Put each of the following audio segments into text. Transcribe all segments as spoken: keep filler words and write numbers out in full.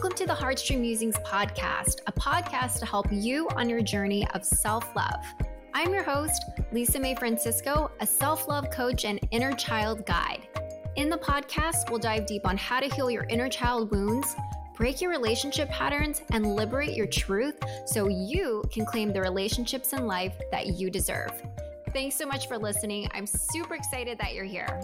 Welcome to the HeartStream Musings podcast, a podcast to help you on your journey of self-love. I'm your host, Lisa Mae Francisco, a self-love coach and inner child guide. In the podcast, we'll dive deep on how to heal your inner child wounds, break your relationship patterns, and liberate your truth so you can claim the relationships in life that you deserve. Thanks so much for listening. I'm super excited that you're here.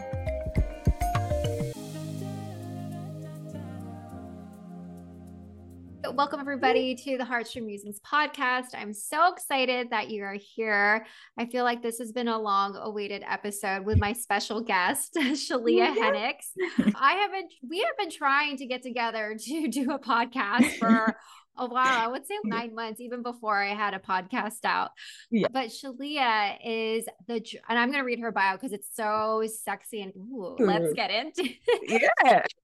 Welcome, everybody, to the HeartStream Musings podcast. I'm so excited that you are here. I feel like this has been a long-awaited episode with my special guest, Shaleahia Hennix. I have been, we have been trying to get together to do a podcast for a while. I would say nine months, even before I had a podcast out. Yeah. But Shaleahia is the, and I'm going to read her bio because it's so sexy and ooh, let's get into it.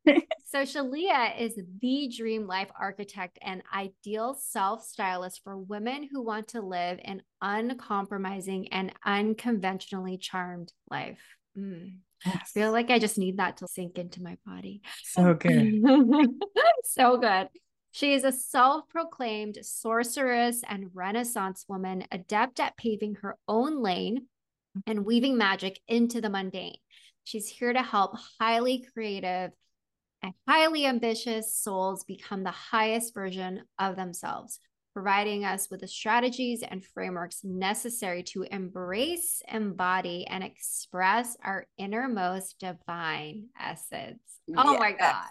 Yeah. So Shaleahia is the dream life architect and ideal self-stylist for women who want to live an uncompromising and unconventionally charmed life. Mm. Yes. I feel like I just need that to sink into my body. So good. So good. She is a self-proclaimed sorceress and Renaissance woman, adept at paving her own lane and weaving magic into the mundane. She's here to help highly creative and highly ambitious souls become the highest version of themselves, providing us with the strategies and frameworks necessary to embrace, embody, and express our innermost divine essence. Oh yes. My God.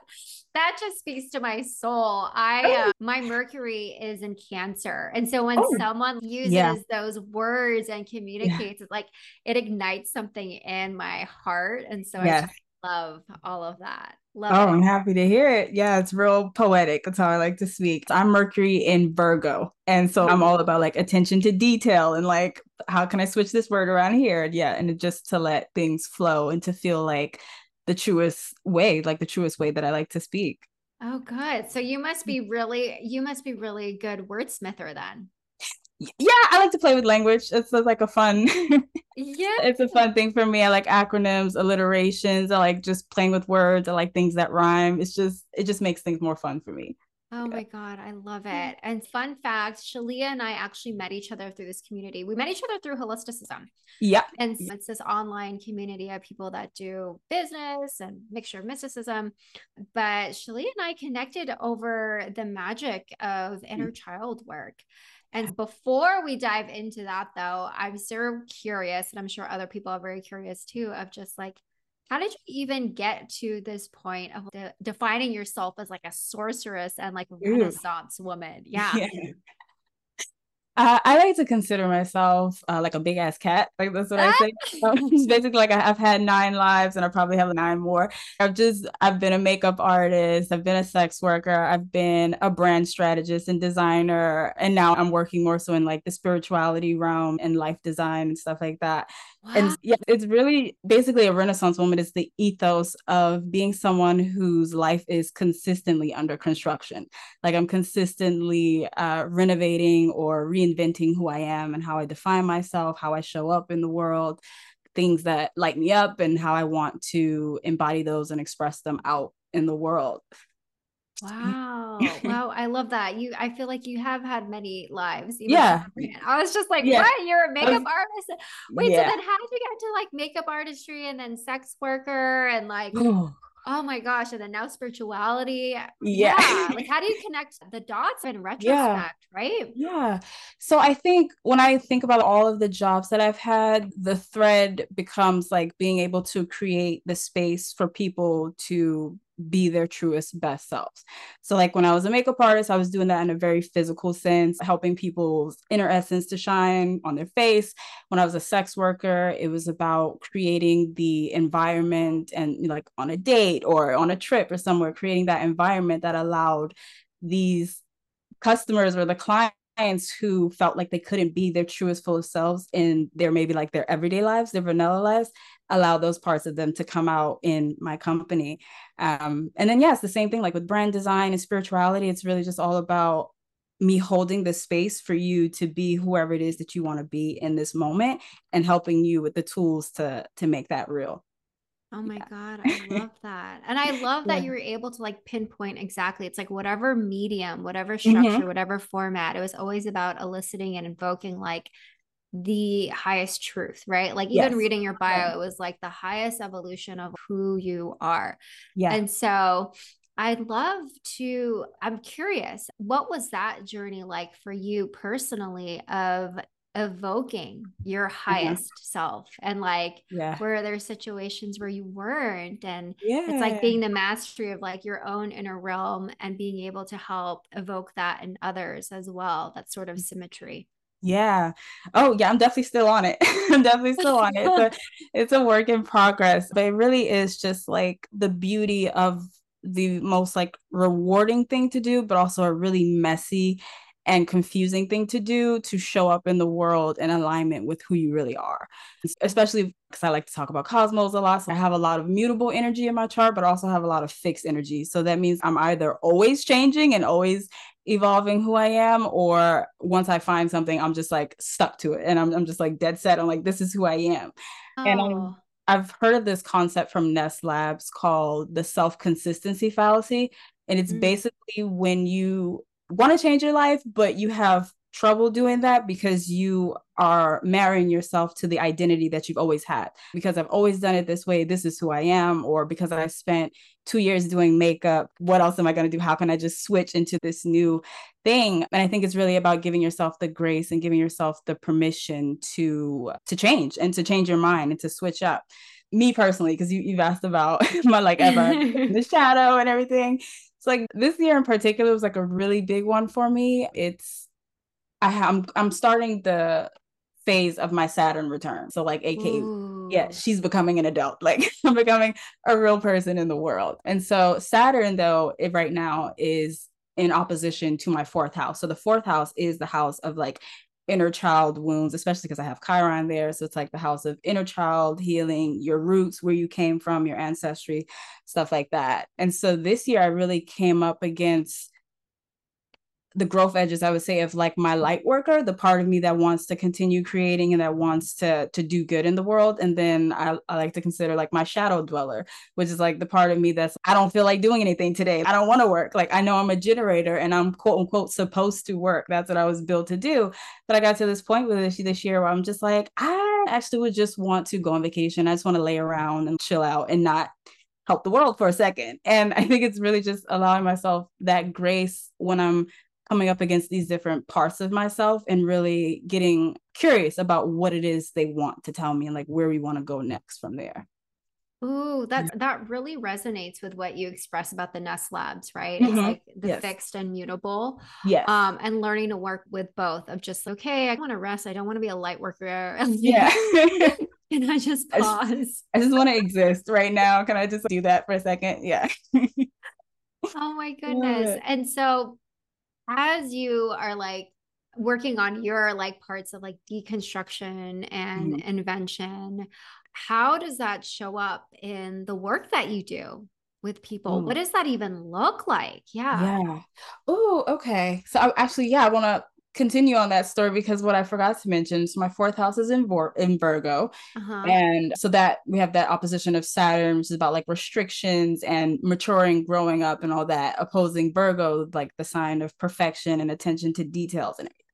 That just speaks to my soul. I, uh, my Mercury is in Cancer. And so when oh. someone uses yeah. those words and communicates, yeah. it's like it ignites something in my heart. And so yes. I just love all of that. Love oh, it. I'm happy to hear it. Yeah, it's real poetic. That's how I like to speak. I'm Mercury in Virgo. And so I'm all about like attention to detail and like, how can I switch this word around here? Yeah. And just to let things flow and to feel like the truest way, like the truest way that I like to speak. Oh, good. So you must be really, you must be really good wordsmither then. Yeah, I like to play with language. It's like a fun, yeah, it's a fun thing for me. I like acronyms, alliterations. I like just playing with words. I like things that rhyme. It's just, it just makes things more fun for me. Oh yeah. My God, I love it. And fun fact, Shaleahia and I actually met each other through this community. We met each other through holisticism. Yeah. And so it's this online community of people that do business and mixture of mysticism. But Shaleahia and I connected over the magic of inner child work. And before we dive into that, though, I'm so curious, and I'm sure other people are very curious too, of just like, how did you even get to this point of de- defining yourself as like a sorceress and like Renaissance Ooh. woman? Yeah. yeah. Uh, I like to consider myself uh, like a big ass cat. Like that's what I say. It's basically like I, I've had nine lives and I probably have nine more. I've just, I've been a makeup artist. I've been a sex worker. I've been a brand strategist and designer. And now I'm working more so in like the spirituality realm and life design and stuff like that. Wow. And yeah, it's really basically a Renaissance woman is the ethos of being someone whose life is consistently under construction. Like I'm consistently uh, renovating or reinventing who I am and how I define myself, how I show up in the world, things that light me up and how I want to embody those and express them out in the world. Wow. Wow. I love that. You, I feel like you have had many lives. Yeah. I was just like, yeah. what? You're a makeup artist? Wait, yeah. so then how did you get to like makeup artistry and then sex worker and like, Ooh. oh my gosh. And then now spirituality. Yeah. yeah. Like how do you connect the dots in retrospect? Yeah. Right. Yeah. So I think when I think about all of the jobs that I've had, the thread becomes like being able to create the space for people to be their truest best selves. So like when I was a makeup artist, I was doing that in a very physical sense, helping people's inner essence to shine on their face. When I was a sex worker, it was about creating the environment and like on a date or on a trip or somewhere, creating that environment that allowed these customers or the clients who felt like they couldn't be their truest full of selves in their maybe like their everyday lives, their vanilla lives, allow those parts of them to come out in my company. Um, and then, yes, yeah, the same thing like with brand design and spirituality, it's really just all about me holding the space for you to be whoever it is that you want to be in this moment and helping you with the tools to, to make that real. Oh my yeah. God. I love that. And I love that yeah. you were able to like pinpoint exactly. It's like whatever medium, whatever structure, mm-hmm. whatever format, it was always about eliciting and invoking like the highest truth, right? Like even yes. reading your bio, it was like the highest evolution of who you are. Yeah. And so I'd love to, I'm curious, what was that journey like for you personally of evoking your highest yeah. self, and like yeah. where there's situations where you weren't, and yeah. it's like being the mastery of like your own inner realm and being able to help evoke that in others as well, that sort of symmetry. Yeah. Oh yeah. I'm definitely still on it. I'm definitely still on it. So it's a work in progress, but it really is just like the beauty of the most like rewarding thing to do, but also a really messy and confusing thing to do, to show up in the world in alignment with who you really are, especially because I like to talk about cosmos a lot. So I have a lot of mutable energy in my chart, but also have a lot of fixed energy. So that means I'm either always changing and always evolving who I am, or once I find something, I'm just like stuck to it. And I'm, I'm just like dead set on like, this is who I am. Oh. And I'm, I've heard of this concept from Nest Labs called the self-consistency fallacy. And it's mm-hmm. basically when you want to change your life, but you have trouble doing that because you are marrying yourself to the identity that you've always had. Because I've always done it this way, this is who I am. Or because I spent two years doing makeup, what else am I going to do? How can I just switch into this new thing? And I think it's really about giving yourself the grace and giving yourself the permission to to change and to change your mind and to switch up. Me personally, because you, you've asked about my like ever the shadow and everything. It's like this year in particular was like a really big one for me. It's I ha- I'm I'm starting the phase of my Saturn return. So like, A K A, ooh. Yeah, she's becoming an adult. Like I'm becoming a real person in the world. And so Saturn though, it right now is in opposition to my fourth house. So the fourth house is the house of like inner child wounds, especially because I have Chiron there. So it's like the house of inner child healing, your roots, where you came from, your ancestry, stuff like that. And so this year I really came up against the growth edges, I would say, of like my light worker, the part of me that wants to continue creating and that wants to to do good in the world. And then I, I like to consider like my shadow dweller, which is like the part of me that's, I don't feel like doing anything today. I don't want to work. Like I know I'm a generator and I'm quote unquote supposed to work. That's what I was built to do. But I got to this point with this, this year where I'm just like, I actually would just want to go on vacation. I just want to lay around and chill out and not help the world for a second. And I think it's really just allowing myself that grace when I'm coming up against these different parts of myself and really getting curious about what it is they want to tell me and like where we want to go next from there. Ooh, that, that really resonates with what you express about the Nest Labs, right? Mm-hmm. It's like the yes. fixed and mutable. Yes. Um, and learning to work with both of just, okay, I want to rest. I don't want to be a light worker. Yeah. Can I just pause? I just, I just want to exist right now. Can I just do that for a second? Yeah. Oh my goodness. And so as you are like working on your like parts of like deconstruction and mm-hmm. invention, how does that show up in the work that you do with people? Mm. What does that even look like? Yeah. Yeah. Oh, okay. So I, actually, yeah, I want to continue on that story because what I forgot to mention is so my fourth house is in, Vor- in Virgo. Uh-huh. And so that we have that opposition of Saturn, which is about like restrictions and maturing, growing up and all that, opposing Virgo, like the sign of perfection and attention to details and everything.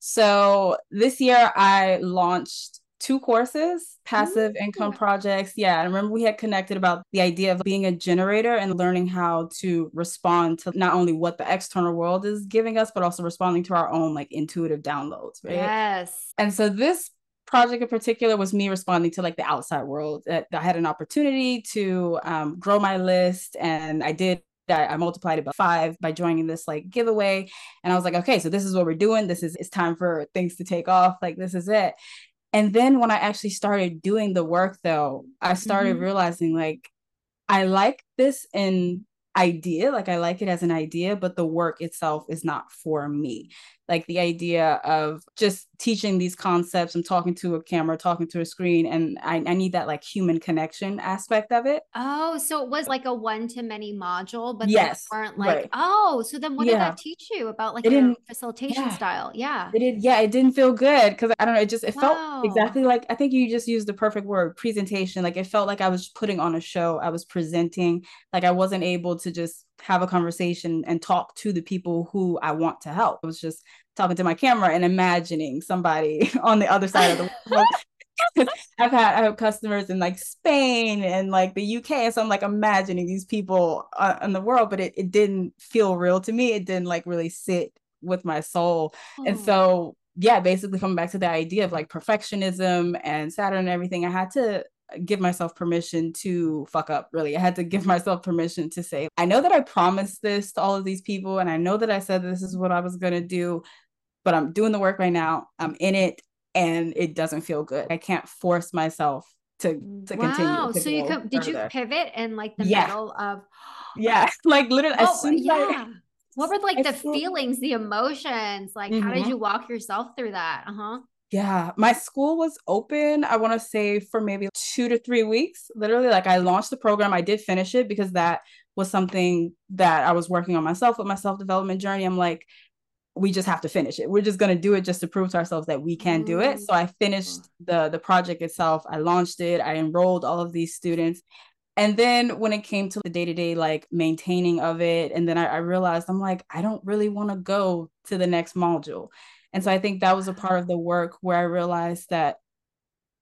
So this year I launched two courses, passive mm-hmm. income projects. Yeah. And remember we had connected about the idea of being a generator and learning how to respond to not only what the external world is giving us, but also responding to our own like intuitive downloads. Right? Yes. And so this project in particular was me responding to like the outside world. I had an opportunity to um, grow my list and I did. I multiplied it by five by joining this like giveaway. And I was like, okay, so this is what we're doing. This is, it's time for things to take off. Like, this is it. And then when I actually started doing the work, though, I started mm-hmm. realizing like, I like this in idea. Like I like it as an idea, but the work itself is not for me. Like the idea of just teaching these concepts and talking to a camera, talking to a screen. And I, I need that like human connection aspect of it. Oh, so it was like a one to many module, but yes, they weren't like, right. oh, so then what yeah. did that teach you about like a facilitation yeah. style? Yeah. It did. Yeah. It didn't feel good. Cause I don't know. It just, it wow. felt exactly like, I think you just used the perfect word, presentation. Like it felt like I was putting on a show. I was presenting, like I wasn't able to just have a conversation and talk to the people who I want to help. It was just talking to my camera and imagining somebody on the other side of the world. I've had I have customers in like Spain and like the U K. And so I'm like imagining these people uh, in the world, but it, it didn't feel real to me. It didn't like really sit with my soul. Oh. And so, yeah, basically coming back to the idea of like perfectionism and Saturn and everything, I had to give myself permission to fuck up. Really, I had to give myself permission to say, I know that I promised this to all of these people. And I know that I said, this is what I was going to do, but I'm doing the work right now. I'm in it and it doesn't feel good. I can't force myself to, to wow. continue. To so you could, did further. you pivot in like the yeah. middle of, yeah, like literally. Oh, as soon as yeah. I, what were like I the feel... feelings, the emotions, like mm-hmm. how did you walk yourself through that? Uh-huh. Yeah, my school was open, I want to say for maybe two to three weeks, literally. Like I launched the program, I did finish it because that was something that I was working on myself with my self-development journey. I'm like, we just have to finish it. We're just going to do it just to prove to ourselves that we can do it. So I finished the, the project itself. I launched it. I enrolled all of these students. And then when it came to the day-to-day, like maintaining of it. And then I, I realized I'm like, I don't really want to go to the next module. And so I think that was a part of the work where I realized that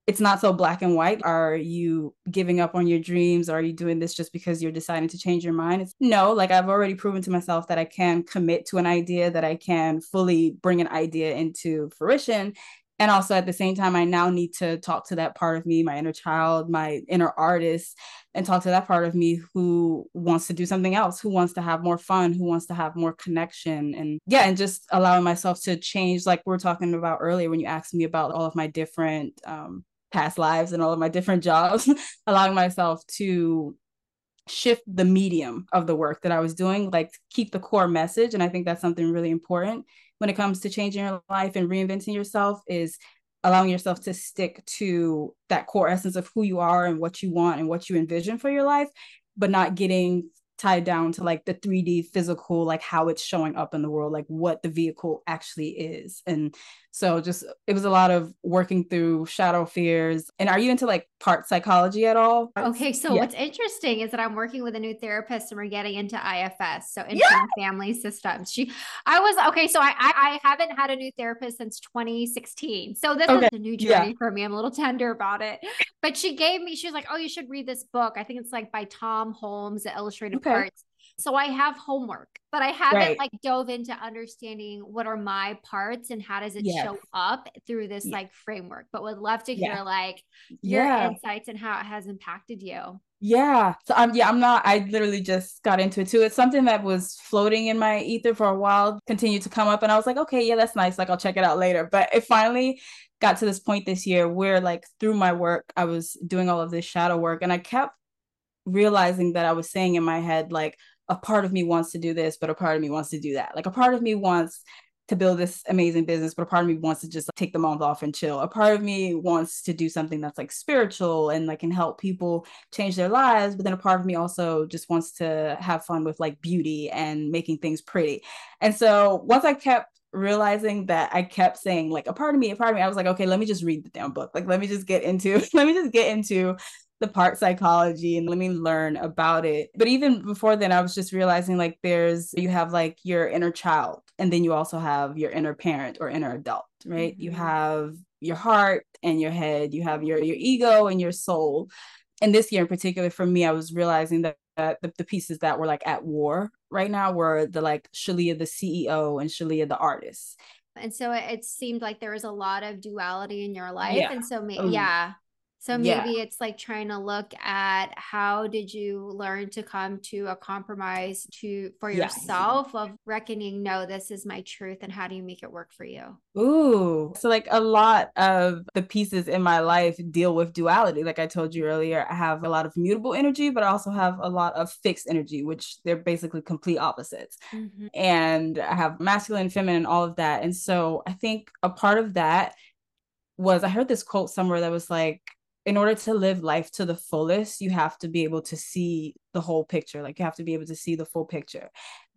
it's not so black and white. Are you giving up on your dreams? Are you doing this just because you're deciding to change your mind? It's, no, like I've already proven to myself that I can commit to an idea, that I can fully bring an idea into fruition. And also at the same time, I now need to talk to that part of me, my inner child, my inner artist, and talk to that part of me who wants to do something else, who wants to have more fun, who wants to have more connection. And yeah, and just allowing myself to change, like we were talking about earlier when you asked me about all of my different um, past lives and all of my different jobs, allowing myself to shift the medium of the work that I was doing, like keep the core message. And I think that's something really important when it comes to changing your life and reinventing yourself, is allowing yourself to stick to that core essence of who you are and what you want and what you envision for your life, but not getting tied down to like the three D physical, like how it's showing up in the world, like what the vehicle actually is. And so just, it was a lot of working through shadow fears. And are you into like part psychology at all? Okay. So yeah. what's interesting is that I'm working with a new therapist and we're getting into I F S. So Internal yeah. Family Systems. She, I was, okay. So I, I, I haven't had a new therapist since twenty sixteen. So this okay. is a new journey yeah. for me. I'm a little tender about it, but she gave me, she was like, oh, you should read this book. I think it's like by Tom Holmes, the Illustrated okay. Parts. So I have homework, but I haven't right. like dove into understanding what are my parts and how does it yes. show up through this yes. like framework, but would love to hear yeah. like your yeah. insights and how it has impacted you. Yeah. So I'm, um, yeah, I'm not, I literally just got into it too. It's something that was floating in my ether for a while, continued to come up and I was like, okay, yeah, that's nice. Like I'll check it out later. But it finally got to this point this year where like through my work, I was doing all of this shadow work and I kept realizing that I was saying in my head, like, a part of me wants to do this, but a part of me wants to do that. Like a part of me wants to build this amazing business, but a part of me wants to just like, take the month off and chill. A part of me wants to do something that's like spiritual and like can help people change their lives. But then a part of me also just wants to have fun with like beauty and making things pretty. And so once I kept realizing that I kept saying like a part of me, a part of me, I was like, okay, let me just read the damn book. Like, let me just get into, let me just get into the part psychology and let me learn about it. But even before then, I was just realizing like there's, you have like your inner child, and then you also have your inner parent or inner adult, right? Mm-hmm. You have your heart and your head, you have your, your ego and your soul. And this year in particular, for me, I was realizing that uh, the, the pieces that were like at war right now were the like Shaleahia, the C E O, and Shaleahia, the artist. And so it, it seemed like there was a lot of duality in your life. Yeah. And so maybe, mm-hmm. yeah. So maybe yeah. it's like trying to look at how did you learn to come to a compromise to for yourself yeah. of reckoning, no, this is my truth, and how do you make it work for you? Ooh. So like a lot of the pieces in my life deal with duality. Like I told you earlier, I have a lot of mutable energy, but I also have a lot of fixed energy, which they're basically complete opposites. Mm-hmm. And I have masculine, feminine, all of that. And so I think a part of that was, I heard this quote somewhere that was like, in order to live life to the fullest, you have to be able to see the whole picture. Like you have to be able to see the full picture.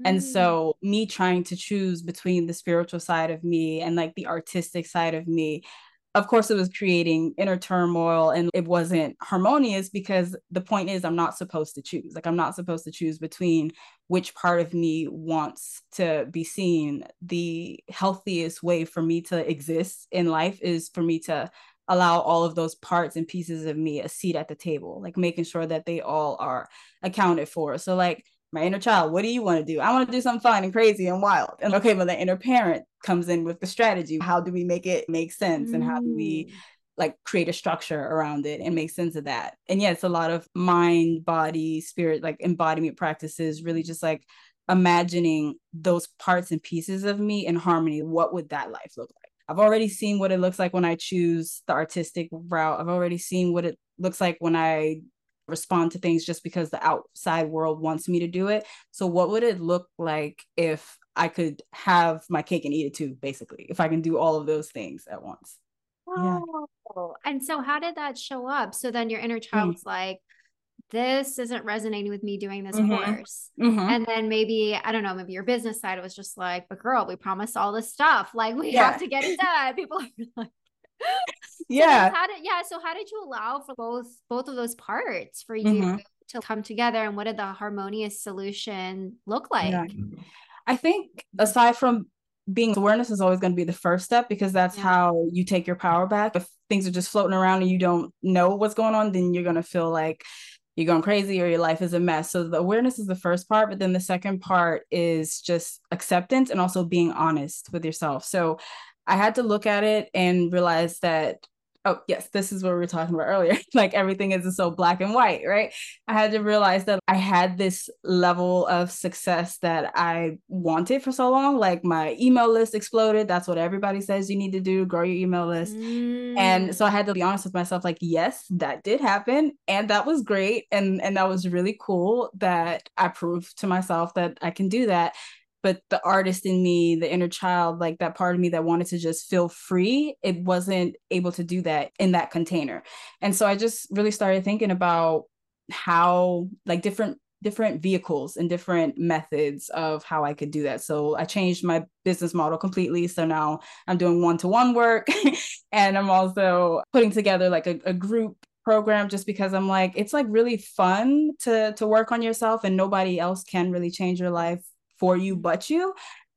Mm. And so me trying to choose between the spiritual side of me and like the artistic side of me, of course it was creating inner turmoil and it wasn't harmonious, because the point is I'm not supposed to choose. Like I'm not supposed to choose between which part of me wants to be seen. The healthiest way for me to exist in life is for me to allow all of those parts and pieces of me a seat at the table, like making sure that they all are accounted for. So like my inner child, what do you want to do? I want to do something fun and crazy and wild. And okay, but the inner parent comes in with the strategy. How do we make it make sense? Mm. And how do we like create a structure around it and make sense of that? And yeah, it's a lot of mind, body, spirit, like embodiment practices, really just like imagining those parts and pieces of me in harmony. What would that life look like? I've already seen what it looks like when I choose the artistic route. I've already seen what it looks like when I respond to things just because the outside world wants me to do it. So what would it look like if I could have my cake and eat it too, basically, if I can do all of those things at once? Oh, yeah. And so how did that show up? So then your inner child's mm-hmm. like, this isn't resonating with me doing this mm-hmm. course. Mm-hmm. And then maybe, I don't know, maybe your business side, it was just like, but girl, we promised all this stuff. Like we yeah. have to get it done. People are like, yeah. So how did, yeah. So how did you allow for both, both of those parts for you mm-hmm. to come together? And what did the harmonious solution look like? Yeah. I think aside from being awareness is always going to be the first step, because that's yeah. how you take your power back. If things are just floating around and you don't know what's going on, then you're going to feel like you're going crazy or your life is a mess. So the awareness is the first part, but then the second part is just acceptance and also being honest with yourself. So I had to look at it and realize that, oh yes, this is what we were talking about earlier. Like everything is so black and white, right? I had to realize that I had this level of success that I wanted for so long. Like my email list exploded. That's what everybody says you need to do, grow your email list. Mm. And so I had to be honest with myself, like, yes, that did happen. And that was great. And, and that was really cool that I proved to myself that I can do that. But the artist in me, the inner child, like that part of me that wanted to just feel free, it wasn't able to do that in that container. And so I just really started thinking about how like different different vehicles and different methods of how I could do that. So I changed my business model completely. So now I'm doing one-to-one work and I'm also putting together like a, a group program, just because I'm like, it's like really fun to, to work on yourself, and nobody else can really change your life for you but you.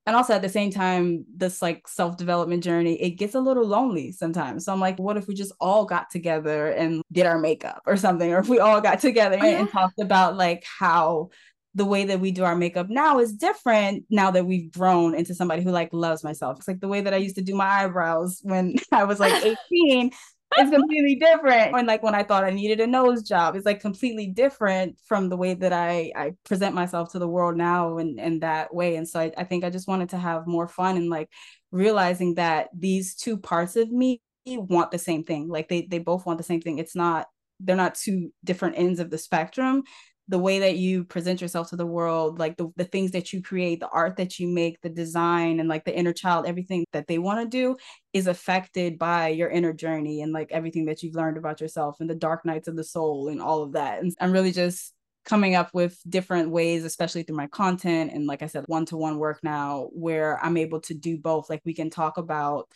And also at the same time, this like self-development journey, it gets a little lonely sometimes. So I'm like, what if we just all got together and did our makeup or something, or if we all got together yeah. and talked about like how the way that we do our makeup now is different now that we've grown into somebody who like loves myself. It's like the way that I used to do my eyebrows when I was like eighteen it's completely different. And like when I thought I needed a nose job, it's like completely different from the way that I, I present myself to the world now in, in that way. And so I, I think I just wanted to have more fun and like realizing that these two parts of me want the same thing. Like they they both want the same thing. It's not, they're not two different ends of the spectrum. The way that you present yourself to the world, like the, the things that you create, the art that you make, the design, and like the inner child, everything that they want to do is affected by your inner journey and like everything that you've learned about yourself and the dark nights of the soul and all of that. And I'm really just coming up with different ways, especially through my content. And like I said, one-to-one work now where I'm able to do both. Like we can talk about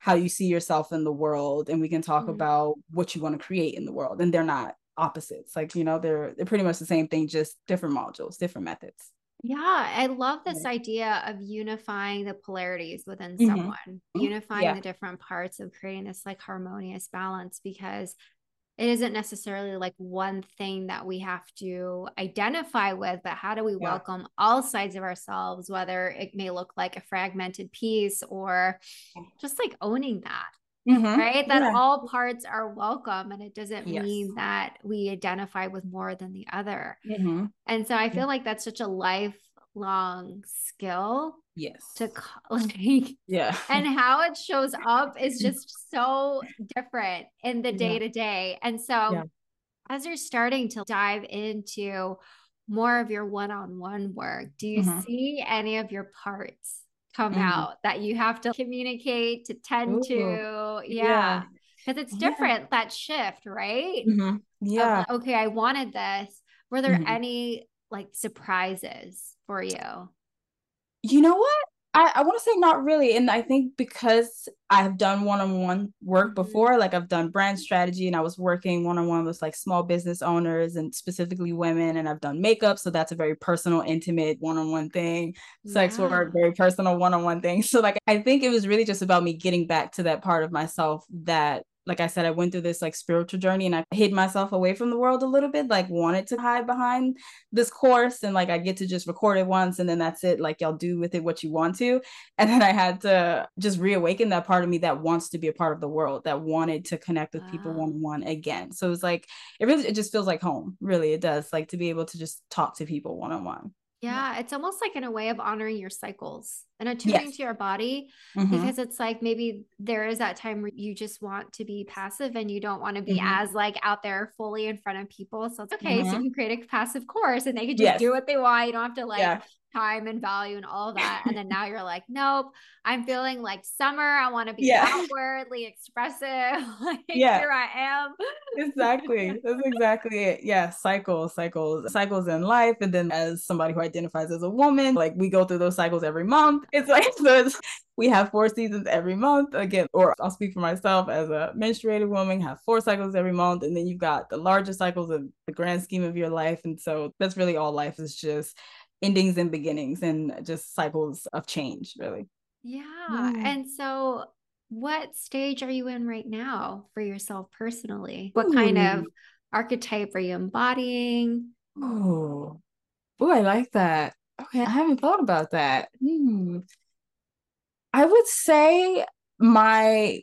how you see yourself in the world, and we can talk mm-hmm. about what you want to create in the world. And they're not opposites, like, you know, they're they're pretty much the same thing, just different modules, different methods. Yeah, I love this idea of unifying the polarities within mm-hmm. someone, unifying yeah. the different parts of creating this like harmonious balance, because it isn't necessarily like one thing that we have to identify with, but how do we yeah. welcome all sides of ourselves, whether it may look like a fragmented piece or just like owning that. mm-hmm. right? That yeah. all parts are welcome. And it doesn't yes. mean that we identify with more than the other. Mm-hmm. And so I feel yeah. like that's such a lifelong skill. Yes. To like, yeah. And how it shows up is just so different in the day to day. And so yeah. as you're starting to dive into more of your one-on-one work, do you mm-hmm. see any of your parts come mm-hmm. out that you have to communicate to tend Ooh. to? Yeah. Because yeah. it's different, yeah. that shift, right? Mm-hmm. Yeah. Of, okay, I wanted this. Were there mm-hmm. any like surprises for you? You know what? I, I want to say not really. And I think because I've done one-on-one work before, like I've done brand strategy and I was working one-on-one with like small business owners and specifically women, and I've done makeup. So that's a very personal, intimate one-on-one thing, yeah. sex work, very personal one-on-one thing. So like, I think it was really just about me getting back to that part of myself that, like I said, I went through this like spiritual journey and I hid myself away from the world a little bit, like wanted to hide behind this course. And like, I get to just record it once and then that's it. Like y'all do with it what you want to. And then I had to just reawaken that part of me that wants to be a part of the world, that wanted to connect with wow. people one-on-one again. So it was like, it really, it just feels like home. Really, it does, like to be able to just talk to people one-on-one. Yeah, it's almost like in a way of honoring your cycles and attuning yes. to your body, mm-hmm. because it's like maybe there is that time where you just want to be passive and you don't want to be mm-hmm. as like out there fully in front of people. So it's okay. Mm-hmm. So you can create a passive course and they can just yes. do what they want. You don't have to like yeah. time and value and all of that. And then now you're like, nope, I'm feeling like summer. I want to be yeah. outwardly expressive. Like, yeah. here I am. Exactly. That's exactly it. Yeah. Cycles, cycles, cycles in life. And then as somebody who identifies as a woman, like we go through those cycles every month. It's like, so it's, we have four seasons every month again, or I'll speak for myself as a menstruated woman, have four cycles every month. And then you've got the larger cycles of the grand scheme of your life. And so that's really all life is, just endings and beginnings and just cycles of change, really. Yeah. Mm. And so what stage are you in right now for yourself personally? What Ooh. kind of archetype are you embodying? Oh, oh, I like that. Okay. I haven't thought about that. Hmm. I would say my,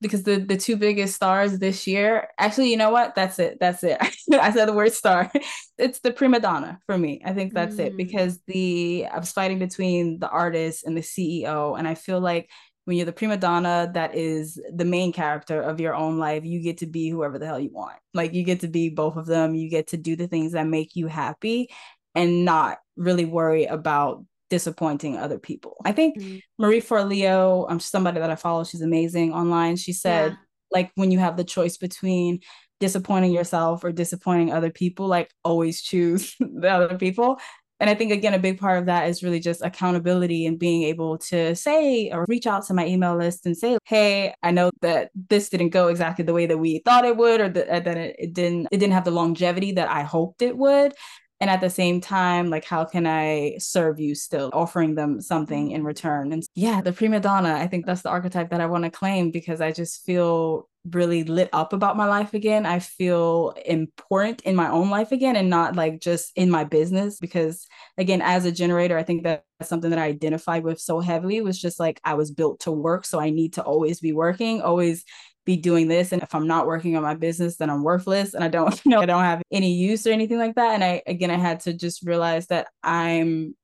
because the, the two biggest stars this year, actually, you know what? That's it. That's it. I said the word star. It's the prima donna for me. I think that's mm. it, because the, I was fighting between the artist and the C E O. And I feel like when you're the prima donna, that is the main character of your own life. You get to be whoever the hell you want. Like you get to be both of them. You get to do the things that make you happy and not really worry about disappointing other people. I think mm-hmm. Marie Forleo, um, somebody that I follow, she's amazing online. She said, yeah. like, when you have the choice between disappointing yourself or disappointing other people, like always choose the other people. And I think, again, a big part of that is really just accountability and being able to say, or reach out to my email list and say, hey, I know that this didn't go exactly the way that we thought it would, or that it, it didn't, it didn't have the longevity that I hoped it would. And at the same time, like, how can I serve you still? Offering them something in return. And yeah, the prima donna, I think that's the archetype that I want to claim, because I just feel really lit up about my life again. I feel important in my own life again, and not like just in my business. Because again, as a generator, I think that's something that I identified with so heavily, was just like, I was built to work. So I need to always be working, always be doing this. And if I'm not working on my business, then I'm worthless. And I don't you know, I don't have any use or anything like that. And I, again, I had to just realize that I'm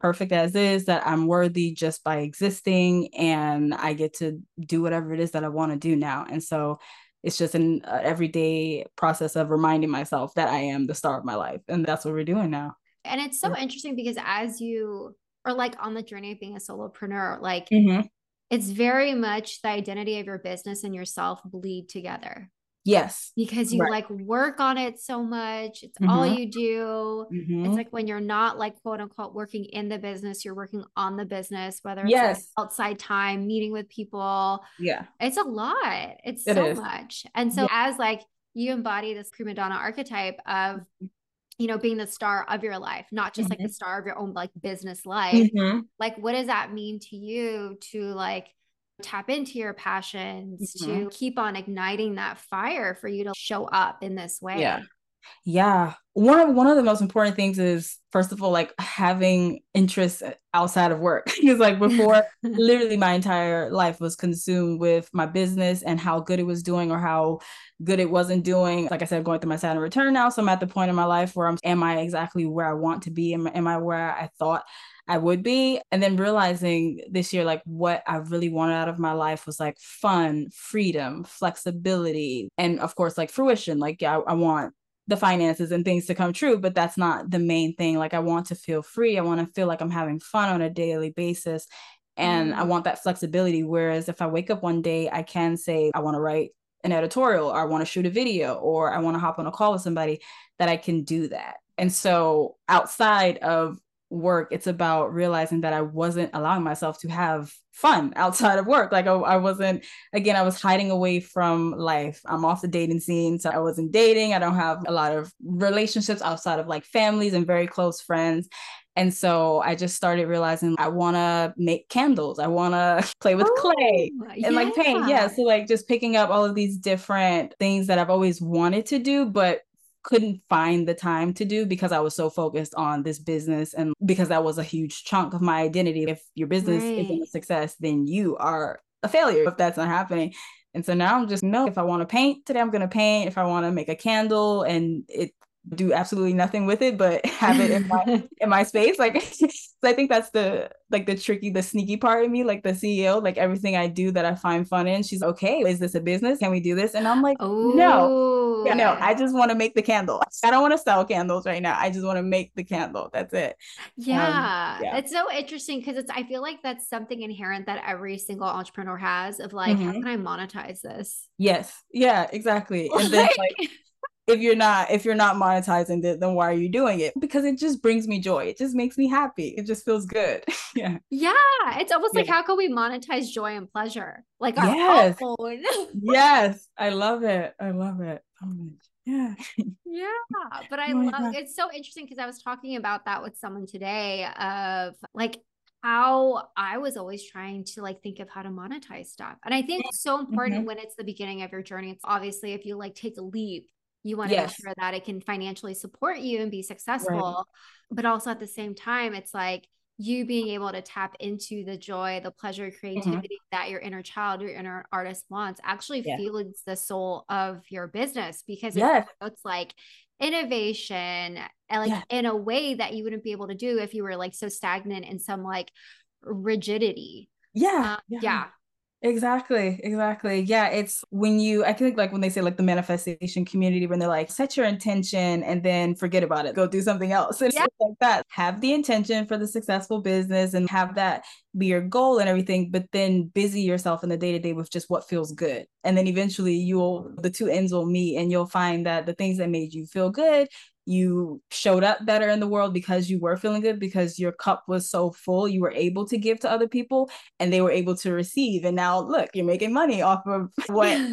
perfect as is, that I'm worthy just by existing, and I get to do whatever it is that I want to do now. And so it's just an uh, everyday process of reminding myself that I am the star of my life. And that's what we're doing now. And it's so yeah. interesting, because as you are like on the journey of being a solopreneur, like mm-hmm. it's very much the identity of your business and yourself bleed together. Yes. Because you right. like work on it so much. It's mm-hmm. all you do. Mm-hmm. It's like when you're not like quote unquote working in the business, you're working on the business, whether it's yes. like outside time, meeting with people. Yeah. It's a lot. It's it so is. much. And so yeah. as like you embody this prima donna archetype of, you know, being the star of your life, not just mm-hmm. like the star of your own like business life. Mm-hmm. Like, what does that mean to you to like tap into your passions, mm-hmm. to keep on igniting that fire for you to show up in this way? Yeah. Yeah. One of, one of the most important things is, first of all, like having interests outside of work. Because like before, literally my entire life was consumed with my business and how good it was doing or how good it wasn't doing. Like I said, going through my Saturn return now. So I'm at the point in my life where I'm, am I exactly where I want to be? Am, am I where I thought I would be? And then realizing this year, like what I really wanted out of my life was like fun, freedom, flexibility, and of course, like fruition. Like yeah, I, I want the finances and things to come true, but that's not the main thing. Like I want to feel free. I want to feel like I'm having fun on a daily basis. And mm-hmm. I want that flexibility. Whereas if I wake up one day, I can say, I want to write an editorial, or I want to shoot a video, or I want to hop on a call with somebody, that I can do that. And so outside of work, it's about realizing that I wasn't allowing myself to have fun outside of work. Like I, I wasn't, again, I was hiding away from life. I'm off the dating scene. So I wasn't dating. I don't have a lot of relationships outside of like families and very close friends. And so I just started realizing I want to make candles. I want to play with oh, clay and yeah. like paint. Yeah. So like just picking up all of these different things that I've always wanted to do, but couldn't find the time to do because I was so focused on this business, and because that was a huge chunk of my identity. If your business right. isn't a success, then you are a failure if that's not happening. And so now I'm just, no, if I want to paint today, I'm going to paint. If I want to make a candle and it do absolutely nothing with it, but have it in my in my space. Like, so I think that's the, like the tricky, the sneaky part of me, like the C E O, like everything I do that I find fun in, she's okay, is this a business? Can we do this? And I'm like, oh, no, yeah, no, I just want to make the candle. I don't want to sell candles right now. I just want to make the candle. That's it. Yeah. Um, yeah. It's so interesting because it's, I feel like that's something inherent that every single entrepreneur has of like, mm-hmm. how can I monetize this? Yes. Yeah, exactly. And then like, If you're not, if you're not monetizing it, then why are you doing it? Because it just brings me joy. It just makes me happy. It just feels good. Yeah. Yeah. It's almost yeah. like, how can we monetize joy and pleasure? Like our yes. own. Yes. I love it. I love it. Yeah. Yeah. But I oh love, it's so interesting because I was talking about that with someone today of like, how I was always trying to like think of how to monetize stuff. And I think it's so important mm-hmm. when it's the beginning of your journey. It's obviously if you like take a leap, you want to yes. make sure that it can financially support you and be successful. Right. But also at the same time, it's like you being able to tap into the joy, the pleasure, creativity mm-hmm. that your inner child, your inner artist wants actually yeah. feeds the soul of your business, because yes. it it's like innovation like yeah. in a way that you wouldn't be able to do if you were like so stagnant in some like rigidity. Yeah. Um, yeah. yeah. Exactly. Exactly. Yeah. It's when you, I think like when they say like the manifestation community, when they're like, set your intention and then forget about it, go do something else. And yeah. it's like that. Have the intention for the successful business and have that be your goal and everything, but then busy yourself in the day-to-day with just what feels good. And then eventually you'll, the two ends will meet and you'll find that the things that made you feel good, you showed up better in the world because you were feeling good, because your cup was so full, you were able to give to other people and they were able to receive. And now look, you're making money off of what,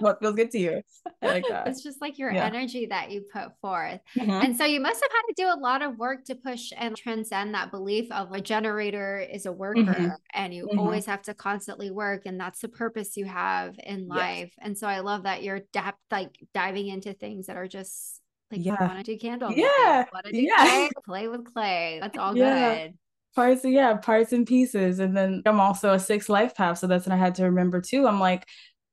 what feels good to you. Like it's just like your yeah. energy that you put forth. Mm-hmm. And so you must have had to do a lot of work to push and transcend that belief of a generator is a worker mm-hmm. and you mm-hmm. always have to constantly work. And that's the purpose you have in life. Yes. And so I love that you're d- like diving into things that are just like, yeah. I want to do candle. Yeah. I want to do yeah. clay, play with clay. That's all yeah. good. Parts, yeah, parts and pieces. And then I'm also a six life path. So that's what I had to remember too. I'm like,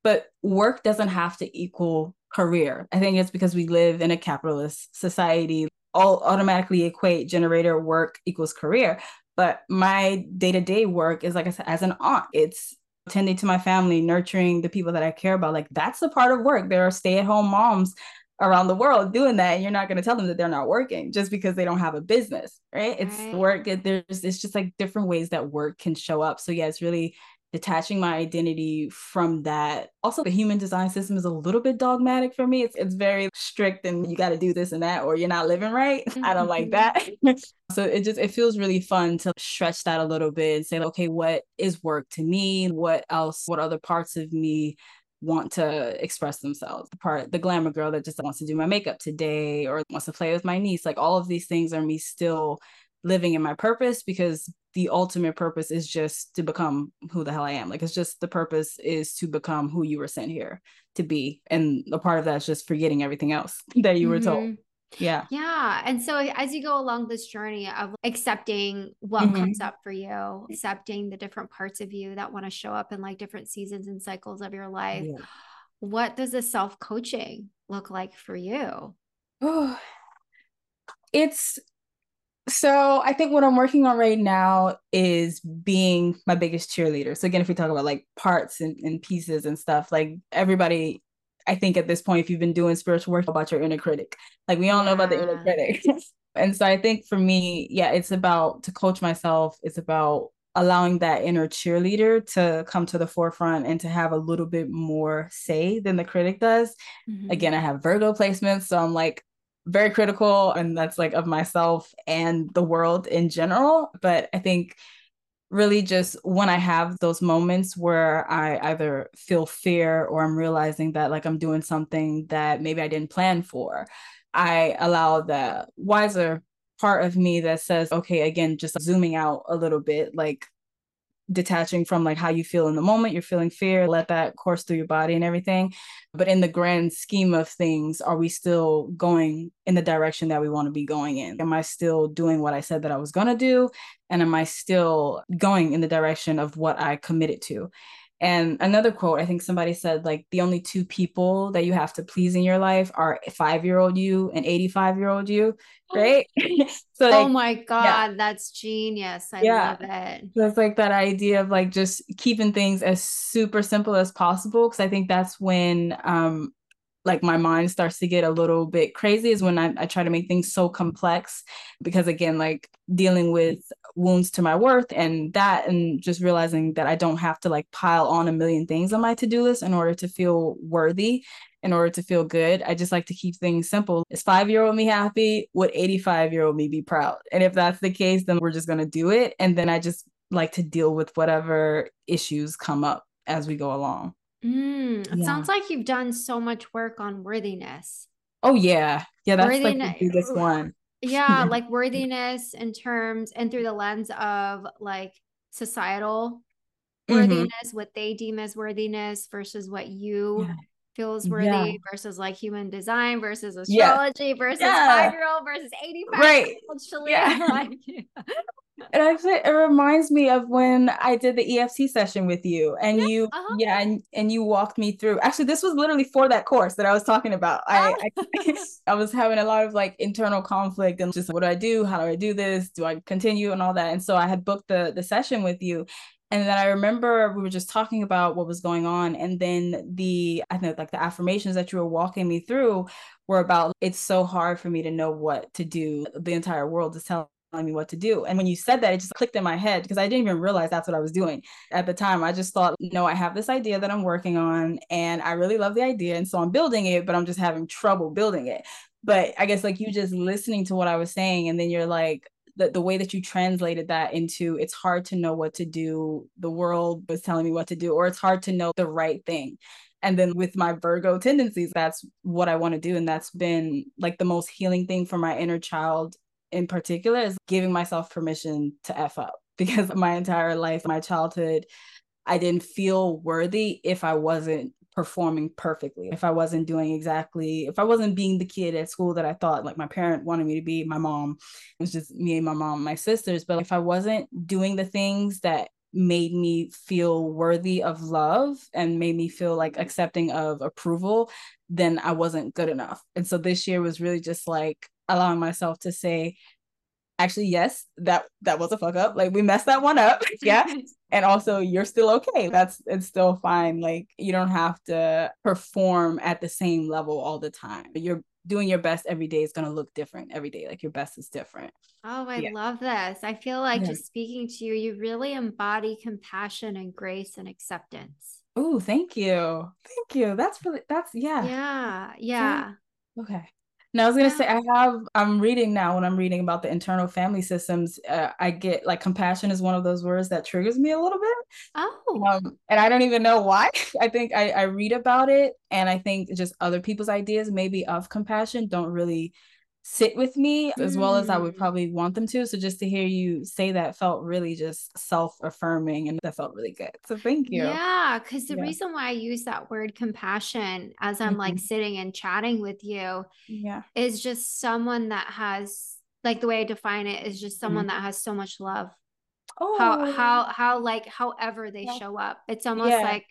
but work doesn't have to equal career. I think it's because we live in a capitalist society, all automatically equate generator work equals career. But my day-to-day work is, like I said, as an aunt, it's tending to my family, nurturing the people that I care about. Like that's a part of work. There are stay-at-home moms around the world doing that, and you're not going to tell them that they're not working just because they don't have a business, right? It's right. work. It, there's it's just like different ways that work can show up. So yeah, it's really detaching my identity from that. Also, the human design system is a little bit dogmatic for me. It's it's very strict, and you got to do this and that, or you're not living right. Mm-hmm. I don't like that. So it just it feels really fun to stretch that a little bit and say, okay, what is work to me? What else? What other parts of me want to express themselves? The part, the glamour girl that just wants to do my makeup today or wants to play with my niece, like all of these things are me still living in my purpose, because the ultimate purpose is just to become who the hell I am. Like, it's just, the purpose is to become who you were sent here to be. And a part of that is just forgetting everything else that you were mm-hmm. told. Yeah. Yeah. And so as you go along this journey of accepting what mm-hmm. comes up for you, accepting the different parts of you that want to show up in like different seasons and cycles of your life, yeah. what does a self-coaching look like for you? Oh, it's, so I think what I'm working on right now is being my biggest cheerleader. So again, if we talk about like parts and, and pieces and stuff, like everybody, I think at this point, if you've been doing spiritual work, about your inner critic, like we all know about the inner critic. And so I think for me, yeah, it's about to coach myself. It's about allowing that inner cheerleader to come to the forefront and to have a little bit more say than the critic does. Mm-hmm. Again, I have Virgo placements, so I'm like very critical, and that's like of myself and the world in general. But I think really just when I have those moments where I either feel fear or I'm realizing that like I'm doing something that maybe I didn't plan for, I allow the wiser part of me that says, okay, again, just zooming out a little bit, like detaching from like how you feel in the moment, you're feeling fear, let that course through your body and everything. But in the grand scheme of things, are we still going in the direction that we want to be going in? Am I still doing what I said that I was going to do? And am I still going in the direction of what I committed to? And another quote, I think somebody said, like, the only two people that you have to please in your life are five-year-old you and eighty-five-year-old you, right? So, like, oh my God, yeah. that's genius. I yeah. love it. That's like that idea of like just keeping things as super simple as possible. Cause I think that's when, um, like my mind starts to get a little bit crazy, is when I, I try to make things so complex, because again, like dealing with wounds to my worth and that, and just realizing that I don't have to like pile on a million things on my to-do list in order to feel worthy, in order to feel good. I just like to keep things simple. Is five-year-old me happy? Would eighty-five-year-old me be proud? And if that's the case, then we're just going to do it. And then I just like to deal with whatever issues come up as we go along. Mm, it yeah. sounds like you've done so much work on worthiness. Oh yeah. Yeah. That's worthiness. Like the biggest one. Yeah. Like worthiness in terms and through the lens of like societal worthiness, mm-hmm. what they deem as worthiness versus what you yeah. feel is worthy yeah. versus like human design versus astrology yeah. versus yeah. five-year-old versus eighty-five. Right. Yeah. Like, yeah. It actually, it reminds me of when I did the E F T session with you and yeah, you, uh-huh. yeah, and, and you walked me through, actually, this was literally for that course that I was talking about. Oh. I, I, I was having a lot of like internal conflict and just, what do I do? How do I do this? Do I continue and all that? And so I had booked the, the session with you. And then I remember we were just talking about what was going on. And then the, I know like the affirmations that you were walking me through were about, it's so hard for me to know what to do. The entire world is telling me what to do. And when you said that, it just clicked in my head, because I didn't even realize that's what I was doing at the time. I just thought, no, I have this idea that I'm working on and I really love the idea. And so I'm building it, but I'm just having trouble building it. But I guess like you just listening to what I was saying, and then you're like, the, the way that you translated that into, it's hard to know what to do. The world was telling me what to do, or it's hard to know the right thing. And then with my Virgo tendencies, that's what I want to do. And that's been like the most healing thing for my inner child in particular, is giving myself permission to F up, because my entire life, my childhood, I didn't feel worthy if I wasn't performing perfectly, if I wasn't doing exactly, if I wasn't being the kid at school that I thought like my parent wanted me to be, my mom, it was just me and my mom, my sisters. But if I wasn't doing the things that made me feel worthy of love and made me feel like accepting of approval, then I wasn't good enough. And so this year was really just like allowing myself to say, actually, yes, that that was a fuck up. Like, we messed that one up. Yeah. And also, you're still okay. That's, it's still fine. Like, you don't have to perform at the same level all the time. You're doing your best every day. Is going to look different every day. Like, your best is different. Oh, I yeah. love this. I feel like yeah. just speaking to you, you really embody compassion and grace and acceptance. Oh, thank you. Thank you. That's really, that's, yeah. Yeah. Yeah. Okay. Now I was going to yeah. say, I have, I'm reading now, when I'm reading about the internal family systems, uh, I get like compassion is one of those words that triggers me a little bit. Oh. Um, and I don't even know why. I think I, I read about it, and I think just other people's ideas maybe of compassion don't really sit with me mm. as well as I would probably want them to. So just to hear you say that felt really just self-affirming, and that felt really good. So thank you. Yeah. Cause the yeah. reason why I use that word compassion as I'm mm-hmm. like sitting and chatting with you yeah. is just someone that has, like, the way I define it is just someone mm. that has so much love. Oh, how, how, how, like, however they yeah. show up, it's almost yeah. like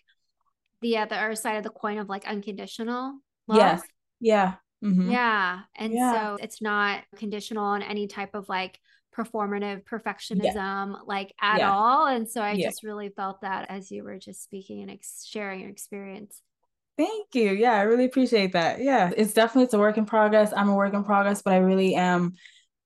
the other side of the coin of like unconditional love. Yes. Yeah. Mm-hmm. Yeah. And yeah. so it's not conditional on any type of like performative perfectionism, yeah. like at yeah. all. And so I yeah. just really felt that as you were just speaking and ex- sharing your experience. Thank you. Yeah. I really appreciate that. Yeah. It's definitely, it's a work in progress. I'm a work in progress, but I really am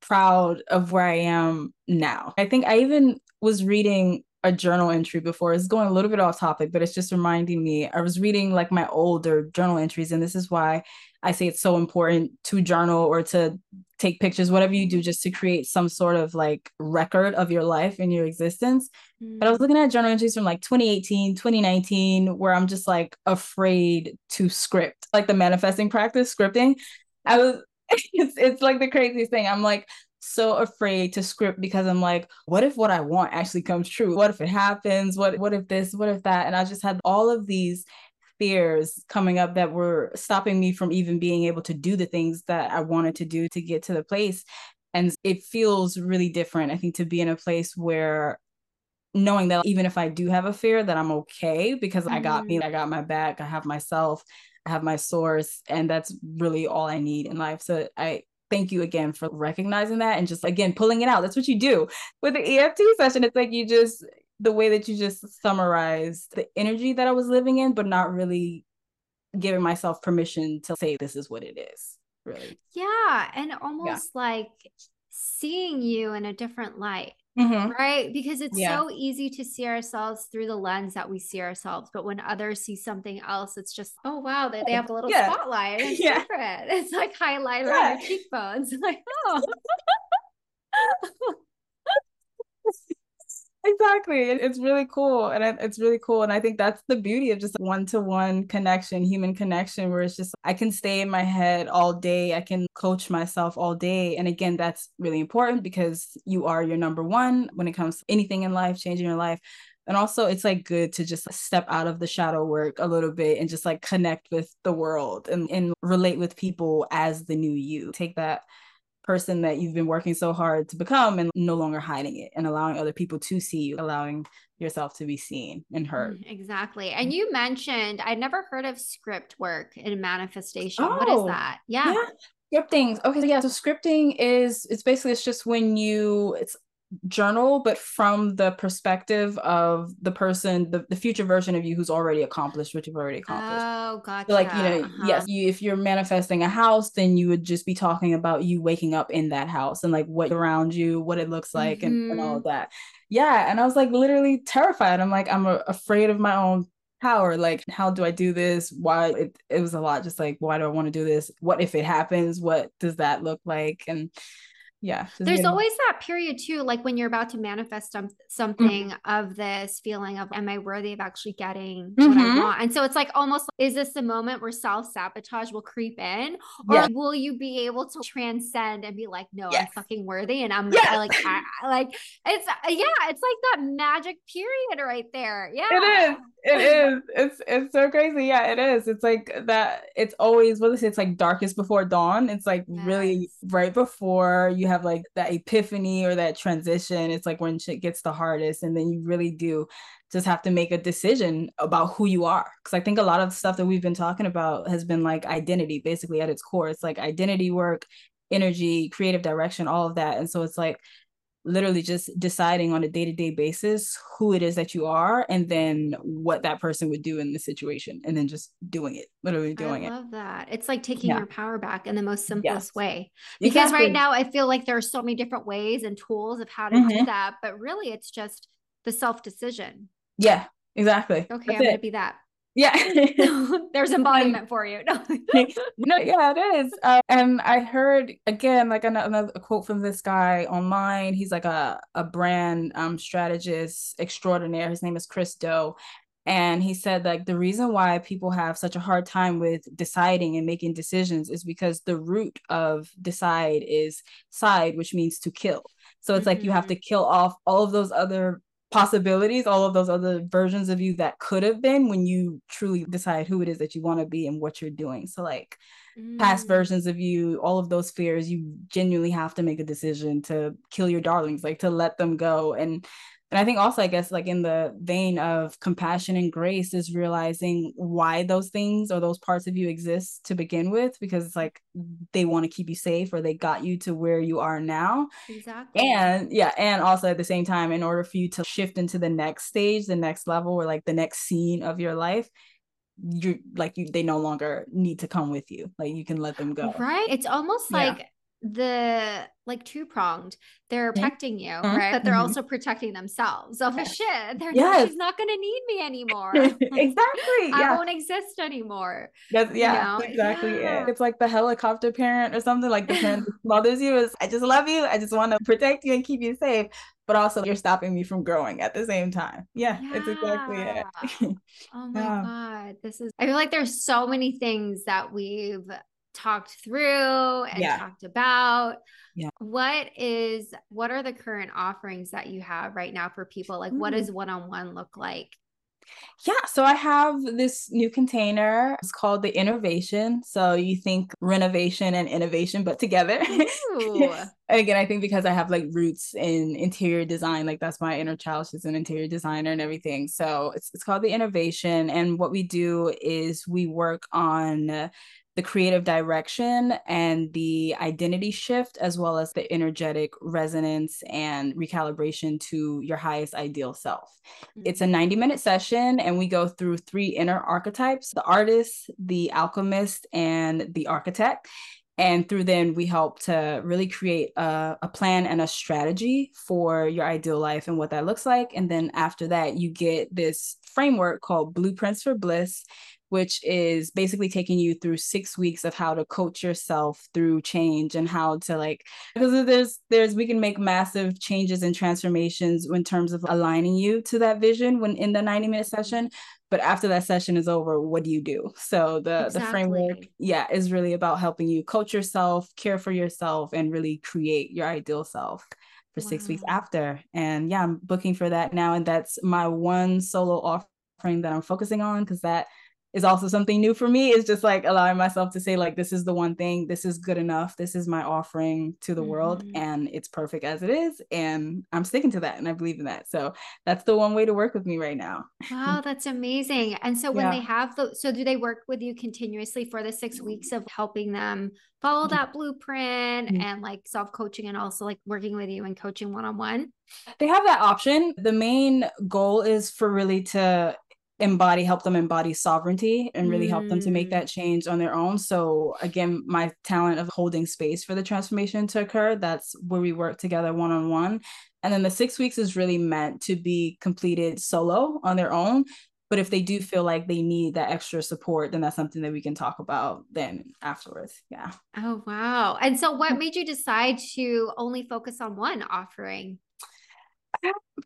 proud of where I am now. I think I even was reading a journal entry before. It's going a little bit off topic, but it's just reminding me, I was reading like my older journal entries, and this is why I say it's so important to journal or to take pictures, whatever you do, just to create some sort of like record of your life and your existence. Mm. But I was looking at journal entries from like twenty eighteen, twenty nineteen, where I'm just like afraid to script, like the manifesting practice, scripting. I was, it's, it's like the craziest thing. I'm like, so afraid to script because I'm like, what if what I want actually comes true? What if it happens? What, what if this, what if that? And I just had all of these fears coming up that were stopping me from even being able to do the things that I wanted to do to get to the place. And it feels really different, I think, to be in a place where knowing that even if I do have a fear, that I'm okay, because mm-hmm. I got me, I got my back, I have myself, I have my source, and that's really all I need in life. So I thank you again for recognizing that and just, again, pulling it out. That's what you do with the E F T session. It's like you just, the way that you just summarized the energy that I was living in, but not really giving myself permission to say, this is what it is, really. Yeah. And almost yeah. like seeing you in a different light, mm-hmm. right? Because it's yeah. so easy to see ourselves through the lens that we see ourselves. But when others see something else, it's just, oh, wow, they, they have a little yeah. spotlight. It's yeah. different. It's like highlighted yeah. on your cheekbones. Like, oh. Exactly. It's really cool. And it's really cool. And I think that's the beauty of just one-to-one connection, human connection, where it's just, I can stay in my head all day. I can coach myself all day. And again, that's really important because you are your number one when it comes to anything in life, changing your life. And also it's like good to just step out of the shadow work a little bit and just like connect with the world and, and relate with people as the new you. Take that person that you've been working so hard to become and no longer hiding it and allowing other people to see you, allowing yourself to be seen and heard. Exactly. And you mentioned, I'd never heard of script work in manifestation. Oh, what is that? Yeah. yeah. Scripting. Okay. So yeah. So scripting is, it's basically, it's just when you, it's journal, but from the perspective of the person, the, the future version of you who's already accomplished what you've already accomplished. Oh, gotcha. So like, you know, uh-huh. yes, you, if you're manifesting a house, then you would just be talking about you waking up in that house and like what around you, what it looks like mm-hmm. and, and all of that. Yeah. And I was like literally terrified. I'm like, I'm a- afraid of my own power. Like, how do I do this? Why? It, it was a lot. Just like, why do I want to do this? What if it happens? What does that look like? And yeah. There's getting... always that period too, like when you're about to manifest something mm-hmm. of this feeling of, am I worthy of actually getting mm-hmm. what I want? And so it's like, almost, is this the moment where self-sabotage will creep in, or yeah. will you be able to transcend and be like, no, yes. I'm fucking worthy. And I'm yes. I like, I, I, like, it's, yeah, it's like that magic period right there. Yeah. It is. It is. It's, it's so crazy. Yeah, it is. It's like that. It's always, what is it? It's like darkest before dawn. It's like yes. really right before you have have like that epiphany or that transition. It's like when shit gets the hardest, and then you really do just have to make a decision about who you are. Because I think a lot of stuff that we've been talking about has been like identity, basically at its core. It's like identity work, energy, creative direction, all of that. And so it's like literally just deciding on a day-to-day basis who it is that you are, and then what that person would do in the situation, and then just doing it, literally doing it. I love it. that. It's like taking yeah. your power back in the most simplest yes. way, because exactly. right now I feel like there are so many different ways and tools of how to mm-hmm. do that, but really it's just the self-decision. Yeah, exactly. Okay, That's I'm it. gonna be that. Yeah. There's embodiment for you. No, no yeah, it is. Uh, and I heard, again, like another, another quote from this guy online. He's like a, a brand um, strategist extraordinaire. His name is Chris Doe. And he said, like, the reason why people have such a hard time with deciding and making decisions is because the root of decide is side, which means to kill. So it's mm-hmm. like you have to kill off all of those other possibilities, all of those other versions of you that could have been, when you truly decide who it is that you want to be and what you're doing. So like mm. past versions of you, all of those fears, you genuinely have to make a decision to kill your darlings, like to let them go. And And I think also, I guess, like in the vein of compassion and grace is realizing why those things or those parts of you exist to begin with, because it's like they want to keep you safe or they got you to where you are now. Exactly. And yeah. And also at the same time, in order for you to shift into the next stage, the next level, or like the next scene of your life, you're like, you, they no longer need to come with you. Like you can let them go. Right. It's almost like, yeah. the like two-pronged, they're mm-hmm. protecting you, mm-hmm. right, but they're mm-hmm. also protecting themselves. Selfish yes. shit, they're yes. not, she's not gonna need me anymore. Exactly. I yeah. won't exist anymore. That's, yeah, you know? Exactly. Yeah. It. It's like the helicopter parent or something, like the parent bothers you is, I just love you, I just want to protect you and keep you safe, but also you're stopping me from growing at the same time. Yeah, yeah. It's exactly it. Oh my yeah. god, this is, I feel like there's so many things that we've talked through and yeah. talked about. Yeah. What is, what are the current offerings that you have right now for people? Like, mm-hmm. what does one-on-one look like? Yeah. So I have this new container. It's called the Innovation. So you think renovation and innovation, but together. And again, I think because I have like roots in interior design, like that's my inner child. She's an interior designer and everything. So it's, it's called the Innovation. And what we do is we work on uh, the creative direction and the identity shift, as well as the energetic resonance and recalibration to your highest ideal self. Mm-hmm. It's a ninety minute session, and we go through three inner archetypes, the artist, the alchemist, and the architect. And through then we help to really create a, a plan and a strategy for your ideal life and what that looks like. And then after that, you get this framework called Blueprints for Bliss, which is basically taking you through six weeks of how to coach yourself through change and how to, like, because there's, there's, we can make massive changes and transformations in terms of aligning you to that vision when in the ninety minute session. But after that session is over, what do you do? So the, exactly. the framework, yeah, is really about helping you coach yourself, care for yourself, and really create your ideal self for wow. six weeks after. And yeah, I'm booking for that now. And that's my one solo offering that I'm focusing on, because that is also something new for me. It's just like allowing myself to say, like, this is the one thing, this is good enough, this is my offering to the mm-hmm. world, and it's perfect as it is, and I'm sticking to that, and I believe in that. So that's the one way to work with me right now. Wow, that's amazing. And so when yeah. they have the, so do they work with you continuously for the six weeks of helping them follow that blueprint mm-hmm. and like self-coaching, and also like working with you and coaching one-on-one? They have that option. The main goal is for really to embody, help them embody sovereignty and really help them to make that change on their own. So again, my talent of holding space for the transformation to occur, that's where we work together one-on-one. And then the six weeks is really meant to be completed solo on their own. But if they do feel like they need that extra support, then that's something that we can talk about then afterwards. Yeah. Oh, wow. And so what made you decide to only focus on one offering?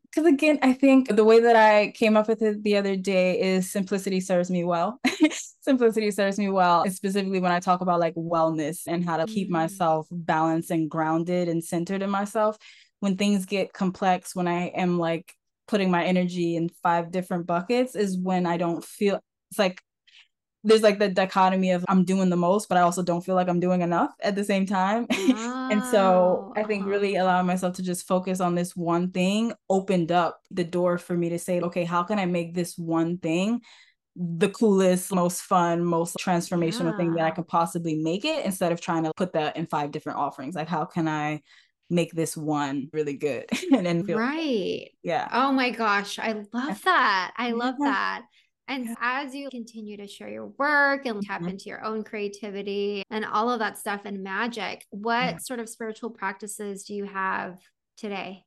Because again, I think the way that I came up with it the other day is simplicity serves me well. Simplicity serves me well, specifically when I talk about like wellness and how to mm-hmm. keep myself balanced and grounded and centered in myself. When things get complex, when I am like putting my energy in five different buckets, is when I don't feel, it's like there's like the dichotomy of I'm doing the most, but I also don't feel like I'm doing enough at the same time. Wow. And so I think really allowing myself to just focus on this one thing opened up the door for me to say, okay, how can I make this one thing the coolest, most fun, most transformational yeah. thing that I could possibly make it, instead of trying to put that in five different offerings? Like, how can I make this one really good? and then feel right. Yeah. Oh my gosh. I love that. I love yeah. that. And as you continue to share your work and tap into your own creativity and all of that stuff and magic, what sort of spiritual practices do you have today?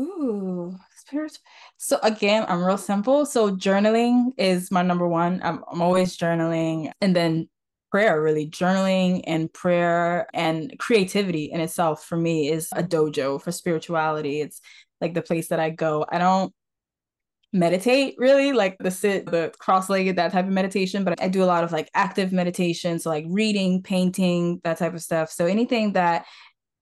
Ooh, spiritual. So again, I'm real simple. So journaling is my number one. I'm, I'm always journaling. And then prayer, really journaling and prayer and creativity in itself for me is a dojo for spirituality. It's like the place that I go. I don't meditate, really, like the sit, the cross-legged, that type of meditation. But I do a lot of like active meditation, so like reading, painting, that type of stuff. So anything that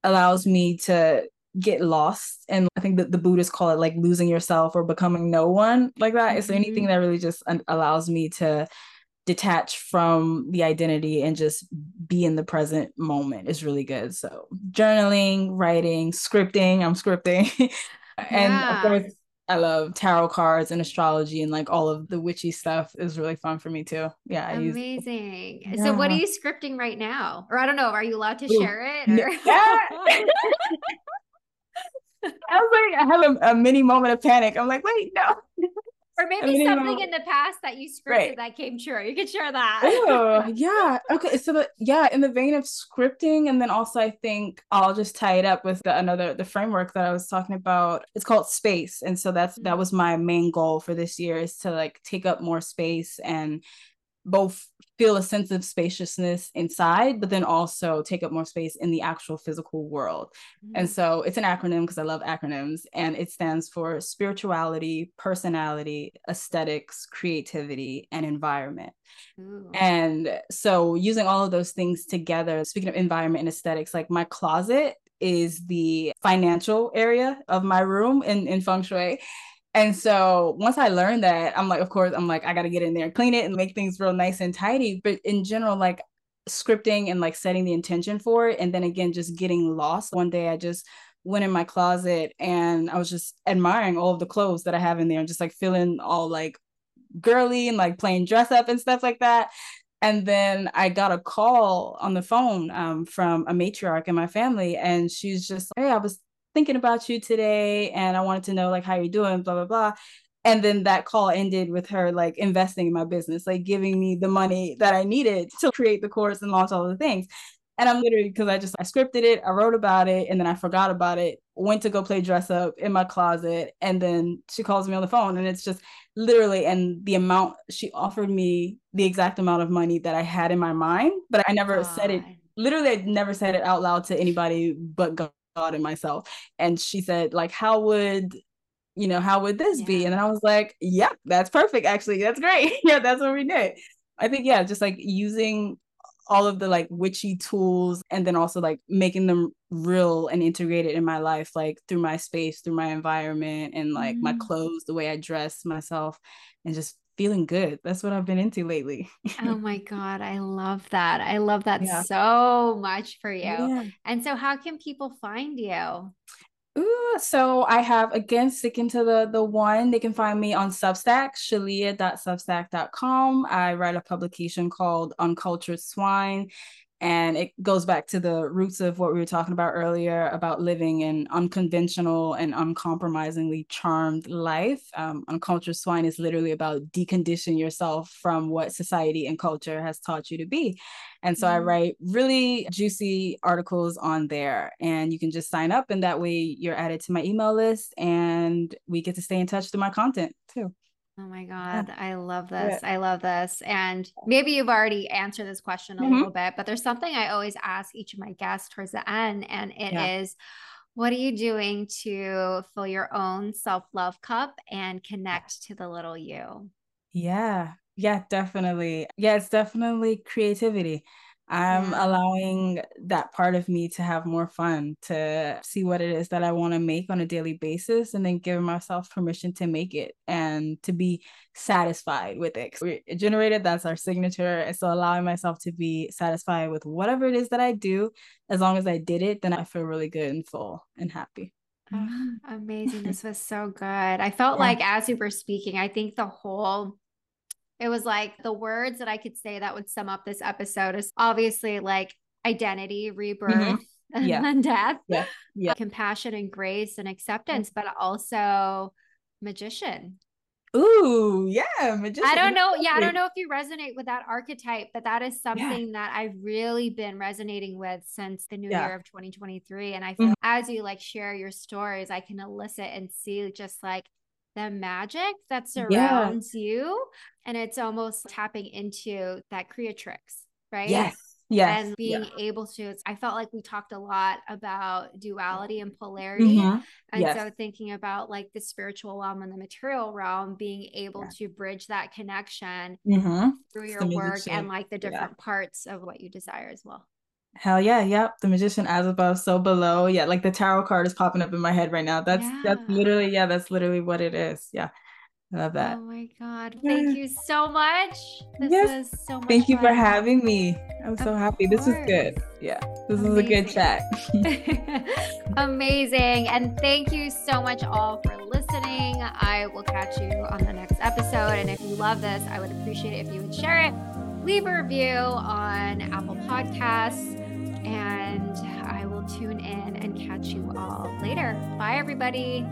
allows me to get lost. And I think that the Buddhists call it like losing yourself or becoming no one, like that. Mm-hmm. So anything that really just allows me to detach from the identity and just be in the present moment is really good. So journaling, writing, scripting, I'm scripting. And yeah. of course, I love tarot cards and astrology, and like all of the witchy stuff is really fun for me too. Yeah. I Amazing. Use- yeah. So what are you scripting right now? Or I don't know, are you allowed to Ooh. share it? Or- yeah. I was like, I have a, a mini moment of panic. I'm like, wait, no. Or maybe something moment. in the past that you scripted right. that came true. You could share that. Oh, yeah. Okay. So the, yeah, in the vein of scripting. And then also I think I'll just tie it up with the, another, the framework that I was talking about. It's called SPACE. And so that's, mm-hmm. that was my main goal for this year, is to like take up more space and both feel a sense of spaciousness inside, but then also take up more space in the actual physical world. Mm-hmm. And so it's an acronym because I love acronyms, and it stands for spirituality, personality, aesthetics, creativity, and environment. Ooh. And so using all of those things together, speaking of environment and aesthetics, like my closet is the financial area of my room in, in feng shui. And so once I learned that, I'm like, of course, I'm like, I got to get in there and clean it and make things real nice and tidy. But in general, like scripting and like setting the intention for it. And then again, just getting lost. One day I just went in my closet and I was just admiring all of the clothes that I have in there and just like feeling all like girly and like playing dress up and stuff like that. And then I got a call on the phone um, from a matriarch in my family. And she's just, hey, I was thinking about you today, and I wanted to know like how you're doing, blah blah blah. And then that call ended with her like investing in my business, like giving me the money that I needed to create the course and launch all the things. And I'm literally, because I just I scripted it, I wrote about it, and then I forgot about it, went to go play dress up in my closet, and then she calls me on the phone. And it's just literally, and the amount she offered me, the exact amount of money that I had in my mind, but I never God. said it literally I never said it out loud to anybody but God God and myself. And she said, like, how would, you know, how would this yeah. be? And then I was like, yeah, that's perfect. Actually, that's great. Yeah, that's what we did. I think, yeah, just like using all of the like witchy tools, and then also like making them real and integrated in my life, like through my space, through my environment, and like mm. my clothes, the way I dress myself, and just feeling good. That's what I've been into lately. Oh my God. I love that. I love that yeah. so much for you. Yeah. And so how can people find you? Ooh, so I have, again, sticking to the, the one, they can find me on Substack, shaleahia dot substack dot com. I write a publication called Uncultured Swine, and it goes back to the roots of what we were talking about earlier about living an unconventional and uncompromisingly charmed life. Um, Uncultured Swine is literally about deconditioning yourself from what society and culture has taught you to be. And so mm. I write really juicy articles on there, and you can just sign up, and that way you're added to my email list, and we get to stay in touch through my content too. Oh my God. Yeah. I love this. Yeah. I love this. And maybe you've already answered this question a mm-hmm. little bit, but there's something I always ask each of my guests towards the end. And it yeah. is, what are you doing to fill your own self-love cup and connect to the little you? Yeah. Yeah, definitely. Yeah, it's definitely creativity. I'm yeah. allowing that part of me to have more fun, to see what it is that I want to make on a daily basis, and then giving myself permission to make it and to be satisfied with it. We're generated, that's our signature. And so allowing myself to be satisfied with whatever it is that I do, as long as I did it, then I feel really good and full and happy. Oh, amazing. This was so good. I felt yeah. like as we were speaking, I think the whole It was like the words that I could say that would sum up this episode is obviously like identity, rebirth, mm-hmm. and yeah. then death, yeah. Yeah. compassion and grace and acceptance, but also magician. Ooh, yeah. Magician. I don't know. Yeah. I don't know if you resonate with that archetype, but that is something yeah. that I've really been resonating with since the new yeah. year of twenty twenty-three. And I feel mm-hmm. as you like share your stories, I can elicit and see just like the magic that surrounds yeah. you. And it's almost tapping into that creatrix, right? Yes. Yes. And being yeah. able to, it's, I felt like we talked a lot about duality and polarity. Mm-hmm. And yes. so thinking about like the spiritual realm and the material realm, being able yeah. to bridge that connection mm-hmm. through your work too. And like the different yeah. parts of what you desire as well. Hell yeah. Yep. The magician as above, so below. Yeah. Like the tarot card is popping up in my head right now. That's, yeah. that's literally, yeah, that's literally what it is. Yeah. I love that. Oh my God. Thank you so much. This yes. was so much Thank you fun. For having me. I'm so of happy. Course. This is good. Yeah. This Amazing. Is a good chat. Amazing. And thank you so much all for listening. I will catch you on the next episode. And if you love this, I would appreciate it if you would share it. Leave a review on Apple Podcasts, and I will tune in and catch you all later. Bye, everybody.